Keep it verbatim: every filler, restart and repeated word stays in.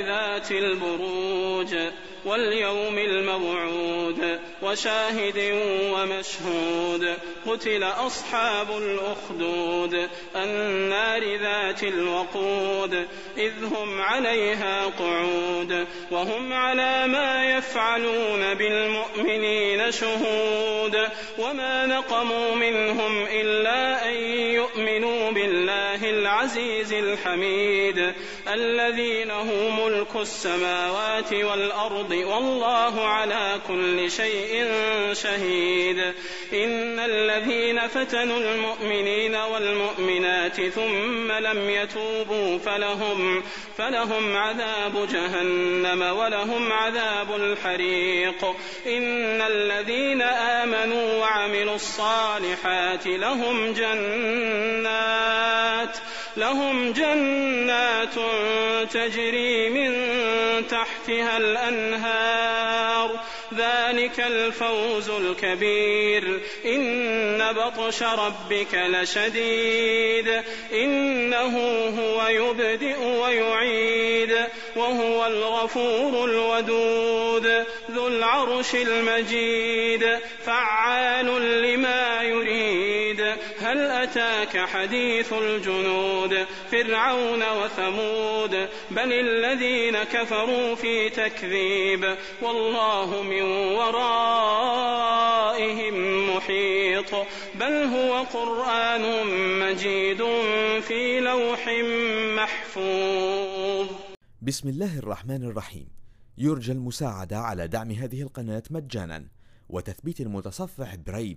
ذات البروج واليوم الموعود وشاهد ومشهود قتل أصحاب الأخدود النار ذات الوقود إذ هم عليها قعود وهم على ما يفعلون بالمؤمنين شهود وما نقموا منهم إلا أن يؤمنوا بالله العزيز الحميد الذي له ملك السماوات والأرض والله على كل شيء شهيد إن الذين فتنوا المؤمنين والمؤمنات ثم لم يتوبوا فلهم, فلهم عذاب جهنم ولهم عذاب الحريق إن الذين آمنوا وعملوا الصالحات لهم جنات لهم جنات تجري من تحتها الأنهار ذلك الفوز الكبير إن بطش ربك لشديد إنه هو يبدئ ويعيد وهو الغفور الودود ذو العرش المجيد فعال لما يريد هل أتاك حديث الجنود فرعون وثمود بل الذين كفروا في تكذيب والله من ورائهم محيط بل هو قرآن مجيد في لوح محفوظ. بسم الله الرحمن الرحيم. يرجى المساعدة على دعم هذه القناة مجانا وتثبيت المتصفح برايف،